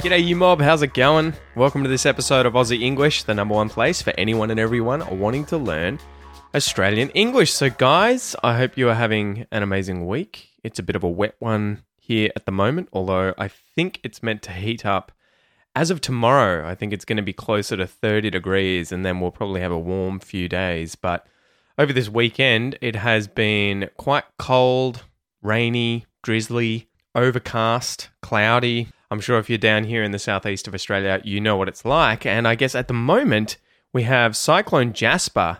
G'day you mob, how's it going? Welcome to this episode of Aussie English, the number one place for anyone and everyone wanting to learn Australian English. So guys, I hope you are having an amazing week. It's a bit of a wet one here at the moment, although I think it's meant to heat up. As of tomorrow, I think it's going to be closer to 30 degrees and then we'll probably have a warm few days, but over this weekend, it has been quite cold, rainy, drizzly, overcast, cloudy. I'm sure if you're down here in the southeast of Australia, you know what it's like. And I guess at the moment, we have Cyclone Jasper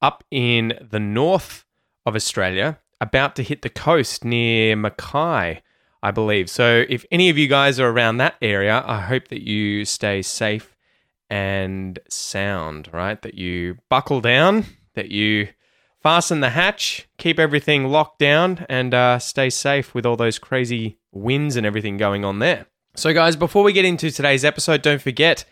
up in the north of Australia, about to hit the coast near Mackay, I believe. So if any of you guys are around that area, I hope that you stay safe and sound, right? That you buckle down, that you fasten the hatch, keep everything locked down, and stay safe with all those crazy winds and everything going on there. So guys, before we get into today's episode, don't forget,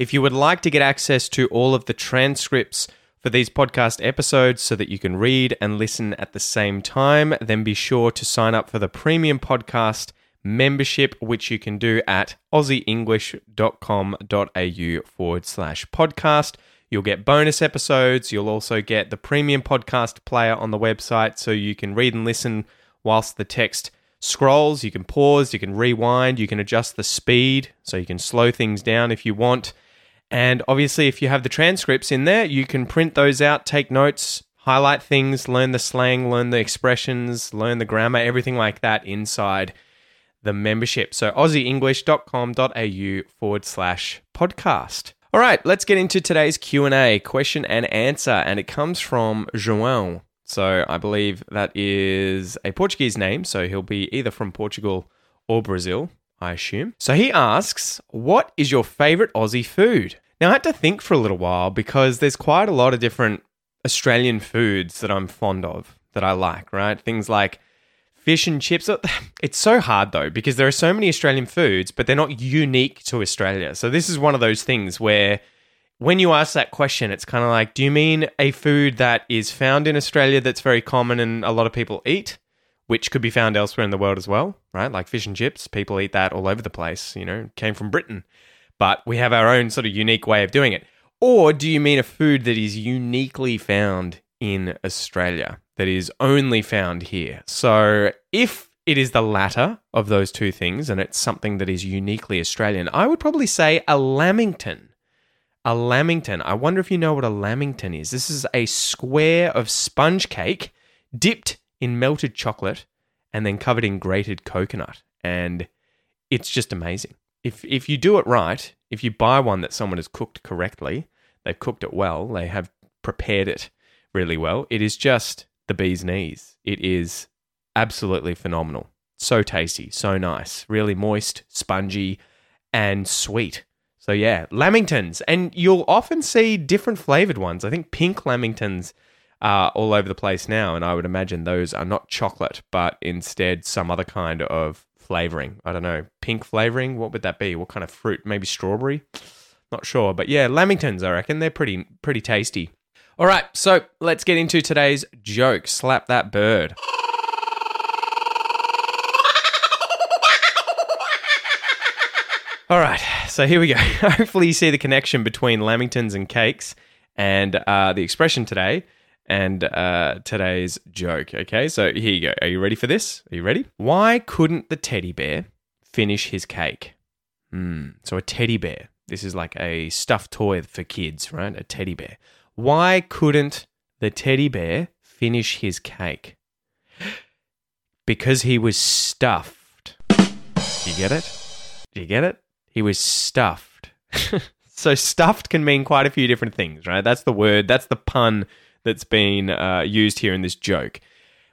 if you would like to get access to all of the transcripts for these podcast episodes so that you can read and listen at the same time, then be sure to sign up for the premium podcast membership, which you can do at aussieenglish.com.au/podcast. You'll get bonus episodes. You'll also get the premium podcast player on the website so you can read and listen whilst the text scrolls. You can pause, you can rewind, you can adjust the speed so you can slow things down if you want. And obviously, if you have the transcripts in there, you can print those out, take notes, highlight things, learn the slang, learn the expressions, learn the grammar, everything like that inside the membership. So aussieenglish.com.au/podcast. All right, let's get into today's Q&A, question and answer, and it comes from Joanne. So I believe that is a Portuguese name, so he'll be either from Portugal or Brazil, I assume. So he asks, what is your favourite Aussie food? Now, I had to think for a little while because there's quite a lot of different Australian foods that I'm fond of, that I like, right? Things like fish and chips. It's so hard though, because there are so many Australian foods, but they're not unique to Australia. So this is one of those things where when you ask that question, it's kind of like, do you mean a food that is found in Australia that's very common and a lot of people eat, which could be found elsewhere in the world as well, right? Like fish and chips, people eat that all over the place, you know, came from Britain, but we have our own sort of unique way of doing it. Or do you mean a food that is uniquely found in Australia, that is only found here? So if it is the latter of those two things and it's something that is uniquely Australian, I would probably say a Lamington. A Lamington. I wonder if you know what a Lamington is. This is a square of sponge cake dipped in melted chocolate and then covered in grated coconut. And it's just amazing. If you do it right, if you buy one that someone has cooked correctly, they've cooked it well, they have prepared it really well, it is just the bee's knees. It is absolutely phenomenal. So tasty, so nice, really moist, spongy, and sweet. So yeah, Lamingtons. And you'll often see different flavoured ones. I think pink Lamingtons are all over the place now, and I would imagine those are not chocolate, but instead some other kind of flavouring. I don't know, pink flavouring? What would that be? What kind of fruit? Maybe strawberry? Not sure, but yeah, Lamingtons, I reckon. They're pretty tasty. All right, so let's get into today's joke. Slap that bird. All right, so here we go. Hopefully you see the connection between Lamingtons and cakes and the expression today and today's joke. Okay, so here you go. Are you ready for this? Are you ready? Why couldn't the teddy bear finish his cake? So a teddy bear. This is like a stuffed toy for kids, right? A teddy bear. Why couldn't the teddy bear finish his cake? Because he was stuffed. You get it? Do you get it? He was stuffed. So stuffed can mean quite a few different things, right? That's the word. That's the pun that's been used here in this joke.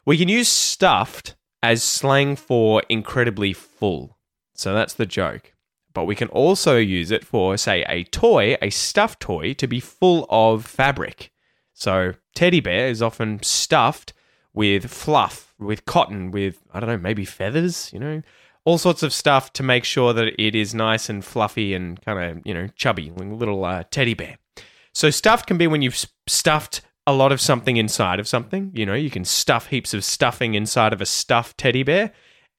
We can use stuffed as slang for incredibly full. So that's the joke. But we can also use it for, say, a toy, a stuffed toy, to be full of fabric. So teddy bear is often stuffed with fluff, with cotton, with, I don't know, maybe feathers, you know, all sorts of stuff to make sure that it is nice and fluffy and kind of, you know, chubby, little teddy bear. So stuffed can be when you've stuffed a lot of something inside of something. You know, you can stuff heaps of stuffing inside of a stuffed teddy bear.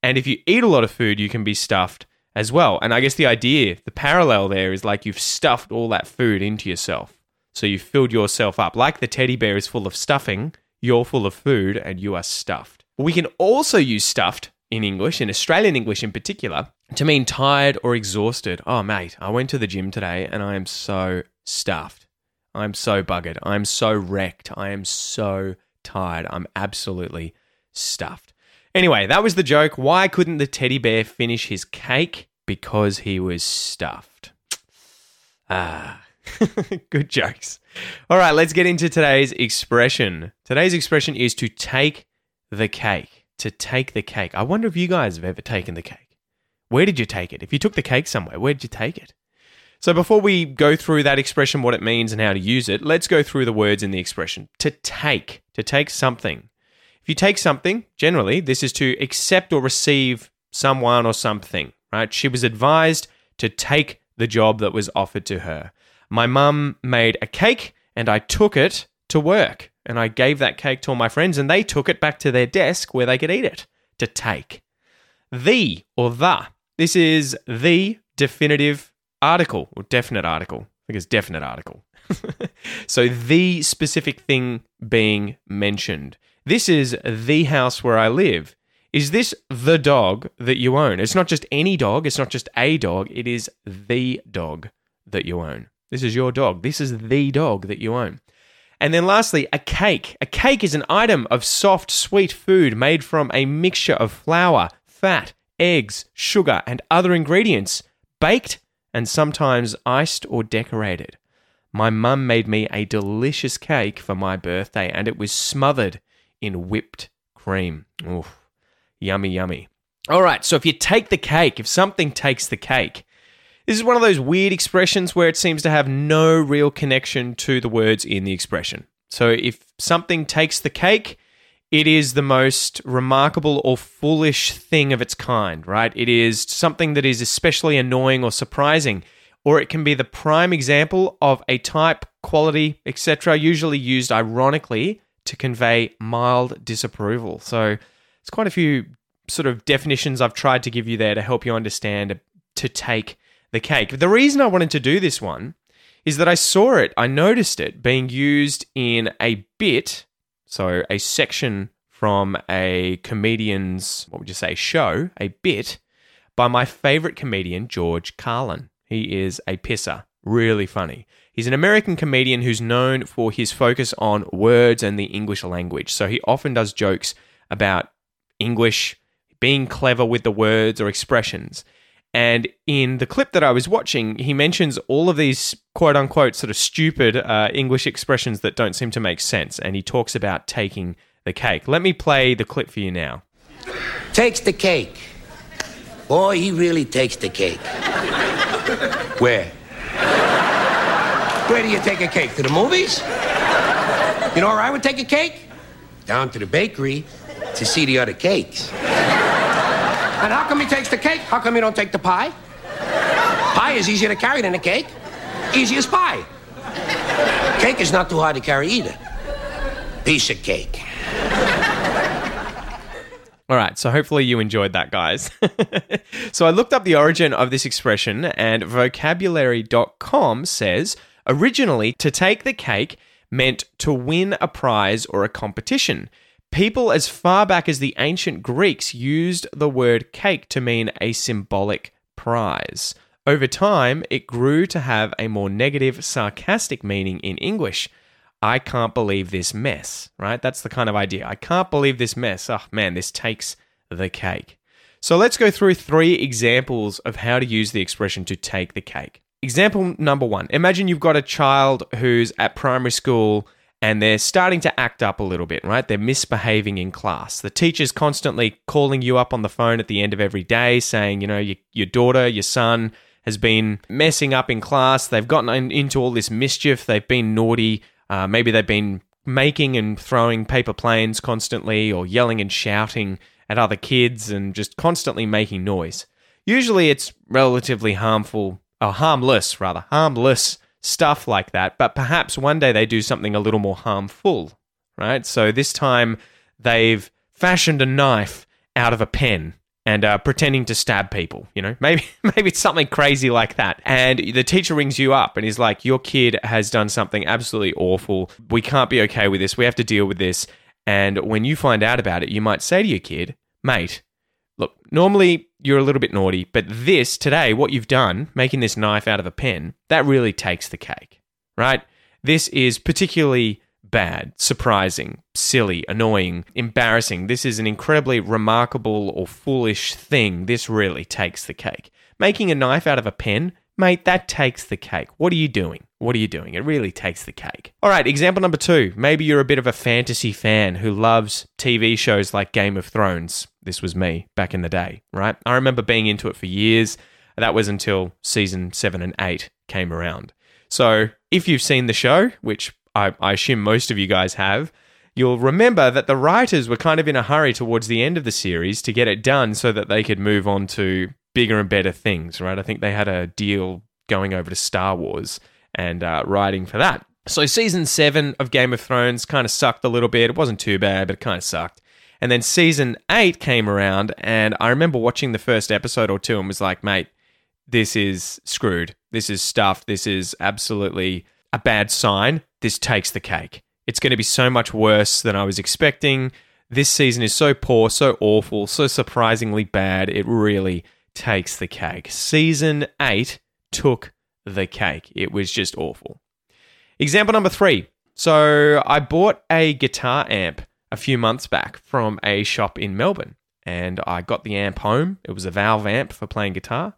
And if you eat a lot of food, you can be stuffed as well. And I guess the idea, the parallel there is like you've stuffed all that food into yourself. So you filled yourself up. Like the teddy bear is full of stuffing, you're full of food and you are stuffed. We can also use stuffed in English, in Australian English in particular, to mean tired or exhausted. Oh, mate, I went to the gym today and I am so stuffed. I'm so buggered. I'm so wrecked. I am so tired. I'm absolutely stuffed. Anyway, that was the joke. Why couldn't the teddy bear finish his cake? Because he was stuffed. Ah, good jokes. All right, let's get into today's expression. Today's expression is to take the cake. To take the cake. I wonder if you guys have ever taken the cake. Where did you take it? If you took the cake somewhere, where did you take it? So, before we go through that expression, what it means and how to use it, let's go through the words in the expression. To take something. If you take something, generally, this is to accept or receive someone or something, right? She was advised to take the job that was offered to her. My mum made a cake and I took it to work and I gave that cake to all my friends and they took it back to their desk where they could eat it. To take. The or the. This is the definitive article or definite article. I think it's definite article. So, the specific thing being mentioned. This is the house where I live. Is this the dog that you own? It's not just any dog. It's not just a dog. It is the dog that you own. This is your dog. This is the dog that you own. And then lastly, a cake. A cake is an item of soft, sweet food made from a mixture of flour, fat, eggs, sugar, and other ingredients, baked and sometimes iced or decorated. My mum made me a delicious cake for my birthday and it was smothered in whipped cream. Oof, yummy, yummy. All right, so if you take the cake, if something takes the cake, this is one of those weird expressions where it seems to have no real connection to the words in the expression. So if something takes the cake, it is the most remarkable or foolish thing of its kind, right? It is something that is especially annoying or surprising, or it can be the prime example of a type, quality, etc., usually used ironically to convey mild disapproval. So, it's quite a few sort of definitions I've tried to give you there to help you understand to take the cake. But the reason I wanted to do this one is that I saw it, I noticed it being used in a bit. So, a section from a comedian's, what would you say, show, a bit, by my favorite comedian, George Carlin. He is a pisser. Really funny. He's an American comedian who's known for his focus on words and the English language. So, he often does jokes about English, being clever with the words or expressions. And in the clip that I was watching, he mentions all of these quote-unquote sort of stupid English expressions that don't seem to make sense. And he talks about taking the cake. Let me play the clip for you now. Takes the cake. Boy, he really takes the cake. Where? Where do you take a cake? To the movies? You know where I would take a cake? Down to the bakery to see the other cakes. And how come he takes the cake? How come he don't take the pie? Pie is easier to carry than a cake. Easy as pie. Cake is not too hard to carry either. Piece of cake. All right, so hopefully you enjoyed that, guys. So I looked up the origin of this expression and vocabulary.com says, originally, to take the cake meant to win a prize or a competition. People as far back as the ancient Greeks used the word cake to mean a symbolic prize. Over time, it grew to have a more negative, sarcastic meaning in English. I can't believe this mess, right? That's the kind of idea. I can't believe this mess. Oh, man, this takes the cake. So, let's go through 3 examples of how to use the expression to take the cake. Example number 1. Imagine you've got a child who's at primary school and they're starting to act up a little bit, right? They're misbehaving in class. The teacher's constantly calling you up on the phone at the end of every day saying, you know, your daughter, your son has been messing up in class. They've gotten into all this mischief. They've been naughty. Maybe they've been making and throwing paper planes constantly or yelling and shouting at other kids and just constantly making noise. Usually it's relatively harmless stuff like that, but perhaps one day they do something a little more harmful, right? So this time they've fashioned a knife out of a pen and are pretending to stab people, you know? Maybe it's something crazy like that. And the teacher rings you up and is like, your kid has done something absolutely awful. We can't be okay with this. We have to deal with this. And when you find out about it, you might say to your kid, mate, look, normally you're a little bit naughty, but today, what you've done, making this knife out of a pen, that really takes the cake, right? This is particularly bad, surprising, silly, annoying, embarrassing. This is an incredibly remarkable or foolish thing. This really takes the cake. Making a knife out of a pen, mate, that takes the cake. What are you doing? What are you doing? It really takes the cake. All right, example number 2. Maybe you're a bit of a fantasy fan who loves TV shows like Game of Thrones. This was me back in the day, right? I remember being into it for years. That was until season 7 and 8 came around. So if you've seen the show, which I assume most of you guys have, you'll remember that the writers were kind of in a hurry towards the end of the series to get it done so that they could move on to bigger and better things, right? I think they had a deal going over to Star Wars and writing for that. So season 7 of Game of Thrones kind of sucked a little bit. It wasn't too bad, but it kind of sucked. And then season 8 came around, and I remember watching the first episode or two and was like, mate, this is screwed. This is stuffed. This is absolutely a bad sign. This takes the cake. It's going to be so much worse than I was expecting. This season is so poor, so awful, so surprisingly bad. It really takes the cake. Season 8 took the cake. It was just awful. Example number 3. So I bought a guitar amp a few months back from a shop in Melbourne, and I got the amp home. It was a valve amp for playing guitar,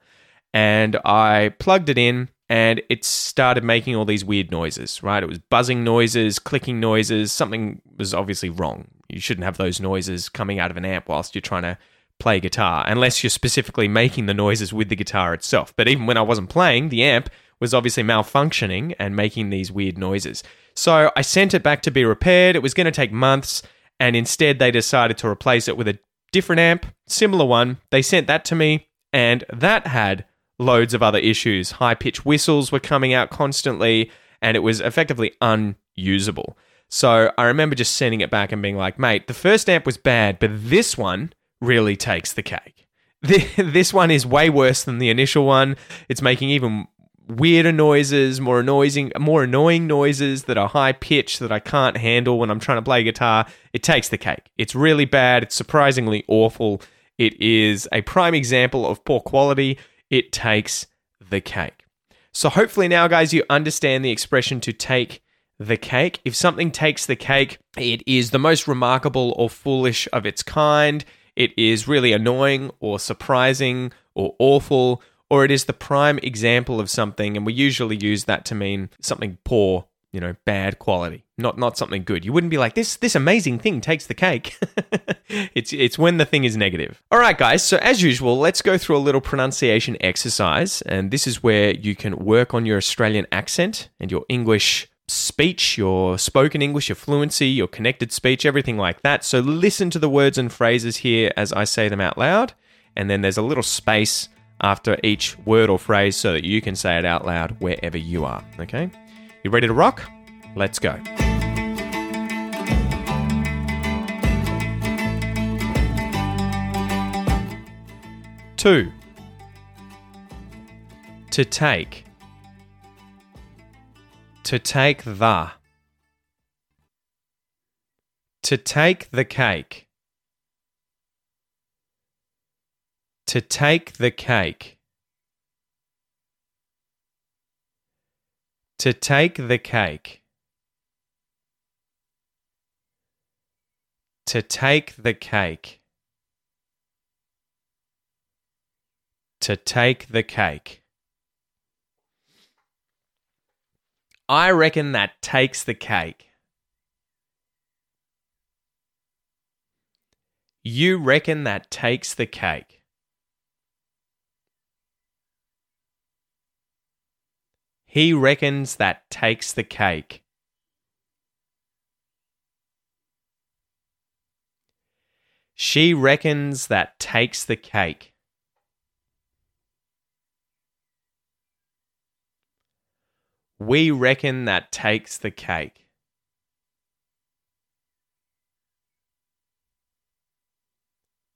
and I plugged it in and it started making all these weird noises, right? It was buzzing noises, clicking noises. Something was obviously wrong. You shouldn't have those noises coming out of an amp whilst you're trying to play guitar, unless you're specifically making the noises with the guitar itself. But even when I wasn't playing, the amp was obviously malfunctioning and making these weird noises. So I sent it back to be repaired. It was going to take months, and instead they decided to replace it with a different amp, similar one. They sent that to me, and that had loads of other issues. High-pitched whistles were coming out constantly, and it was effectively unusable. So I remember just sending it back and being like, mate, the first amp was bad, but this one really takes the cake. This one is way worse than the initial one. It's making even weirder noises, more annoying noises that are high pitched that I can't handle when I'm trying to play guitar. It takes the cake. It's really bad. It's surprisingly awful. It is a prime example of poor quality. It takes the cake. So hopefully now, guys, you understand the expression to take the cake. If something takes the cake, it is the most remarkable or foolish of its kind. It is really annoying or surprising or awful, or it is the prime example of something, and we usually use that to mean something poor, you know, bad quality, not something good. You wouldn't be like, this amazing thing takes the cake. It's when the thing is negative. All right, guys, so as usual, let's go through a little pronunciation exercise, and this is where you can work on your Australian accent and your English speech, your spoken English, your fluency, your connected speech, everything like that. So listen to the words and phrases here as I say them out loud. And then there's a little space after each word or phrase so that you can say it out loud wherever you are. Okay? You ready to rock? Let's go. Two. To take. To take the. To take the cake. To take the cake. To take the cake. To take the cake. To take the cake. I reckon that takes the cake. You reckon that takes the cake? He reckons that takes the cake. She reckons that takes the cake. We reckon that takes the cake.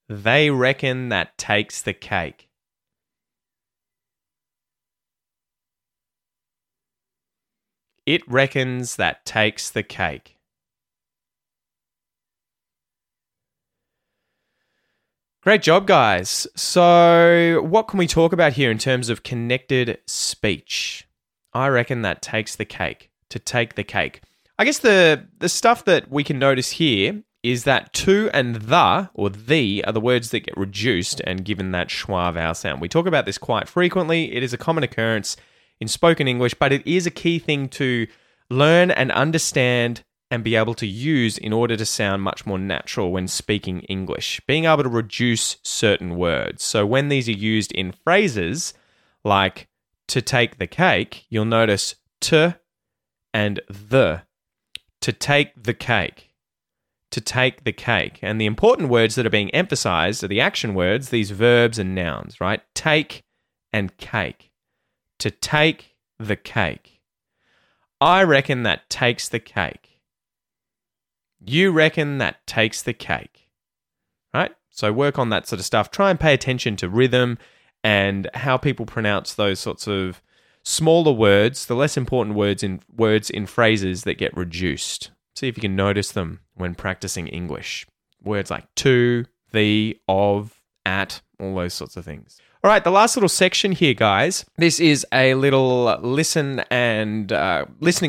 They reckon that takes the cake. It reckons that takes the cake. Great job, guys. So, what can we talk about here in terms of connected speech? I reckon that takes the cake. To take the cake. I guess the stuff that we can notice here is that to and the, or the, are the words that get reduced and given that schwa vowel sound. We talk about this quite frequently. It is a common occurrence in spoken English, but it is a key thing to learn and understand and be able to use in order to sound much more natural when speaking English. Being able to reduce certain words. So when these are used in phrases like to take the cake, you'll notice to and the. To take the cake. To take the cake. And the important words that are being emphasized are the action words, these verbs and nouns, right? Take and cake. To take the cake. I reckon that takes the cake. You reckon that takes the cake, right? So work on that sort of stuff. Try and pay attention to rhythm and how people pronounce those sorts of smaller words, the less important words in phrases that get reduced. See if you can notice them when practicing English. Words like to, the, of, at, all those sorts of things. All right, the last little section here, guys. This is a little listening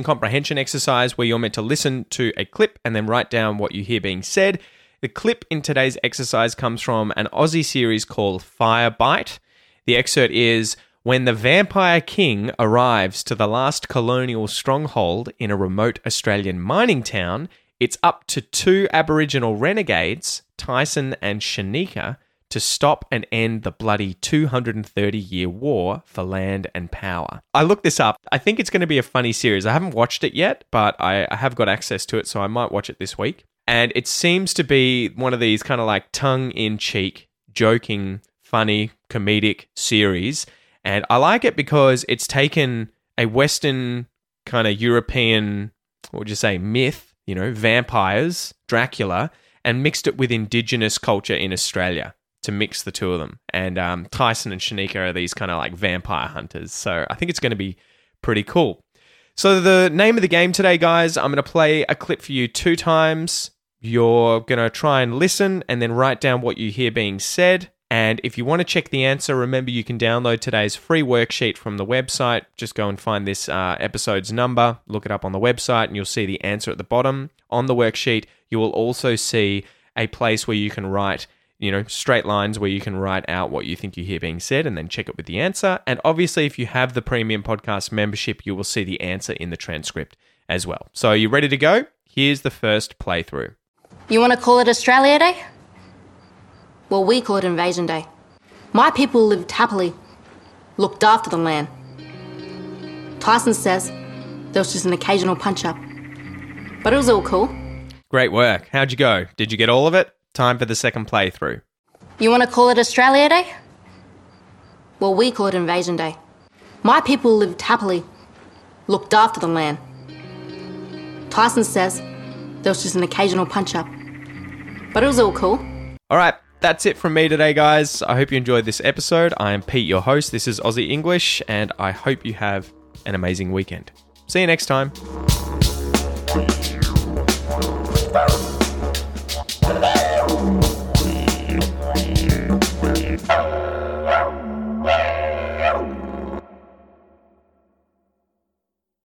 comprehension exercise where you're meant to listen to a clip and then write down what you hear being said. The clip in today's exercise comes from an Aussie series called Firebite. The excerpt is, when the vampire king arrives to the last colonial stronghold in a remote Australian mining town, it's up to two Aboriginal renegades, Tyson and Shanika, to stop and end the bloody 230-year war for land and power. I looked this up. I think it's going to be a funny series. I haven't watched it yet, but I have got access to it, so I might watch it this week. And it seems to be one of these kind of like tongue-in-cheek, joking, funny, comedic series. And I like it because it's taken a Western kind of European, what would you say, myth, you know, vampires, Dracula, and mixed it with indigenous culture in Australia to mix the two of them. And Tyson and Shanika are these kind of like vampire hunters. So I think it's going to be pretty cool. So the name of the game today, guys, I'm going to play a clip for you 2 times. You're going to try and listen and then write down what you hear being said. And if you want to check the answer, remember you can download today's free worksheet from the website. Just go and find this episode's number, look it up on the website, and you'll see the answer at the bottom. On the worksheet, you will also see a place where you can write, you know, straight lines where you can write out what you think you hear being said and then check it with the answer. And obviously, if you have the premium podcast membership, you will see the answer in the transcript as well. So, are you ready to go? Here's the first playthrough. You want to call it Australia Day? Well, we call it Invasion Day. My people lived happily, looked after the land. Tyson says there was just an occasional punch-up, but it was all cool. Great work. How'd you go? Did you get all of it? Time for the second playthrough. You want to call it Australia Day? Well, we call it Invasion Day. My people lived happily, looked after the land. Tyson says there was just an occasional punch-up, but it was all cool. All right. That's it from me today, guys. I hope you enjoyed this episode. I am Pete, your host. This is Aussie English, and I hope you have an amazing weekend. See you next time.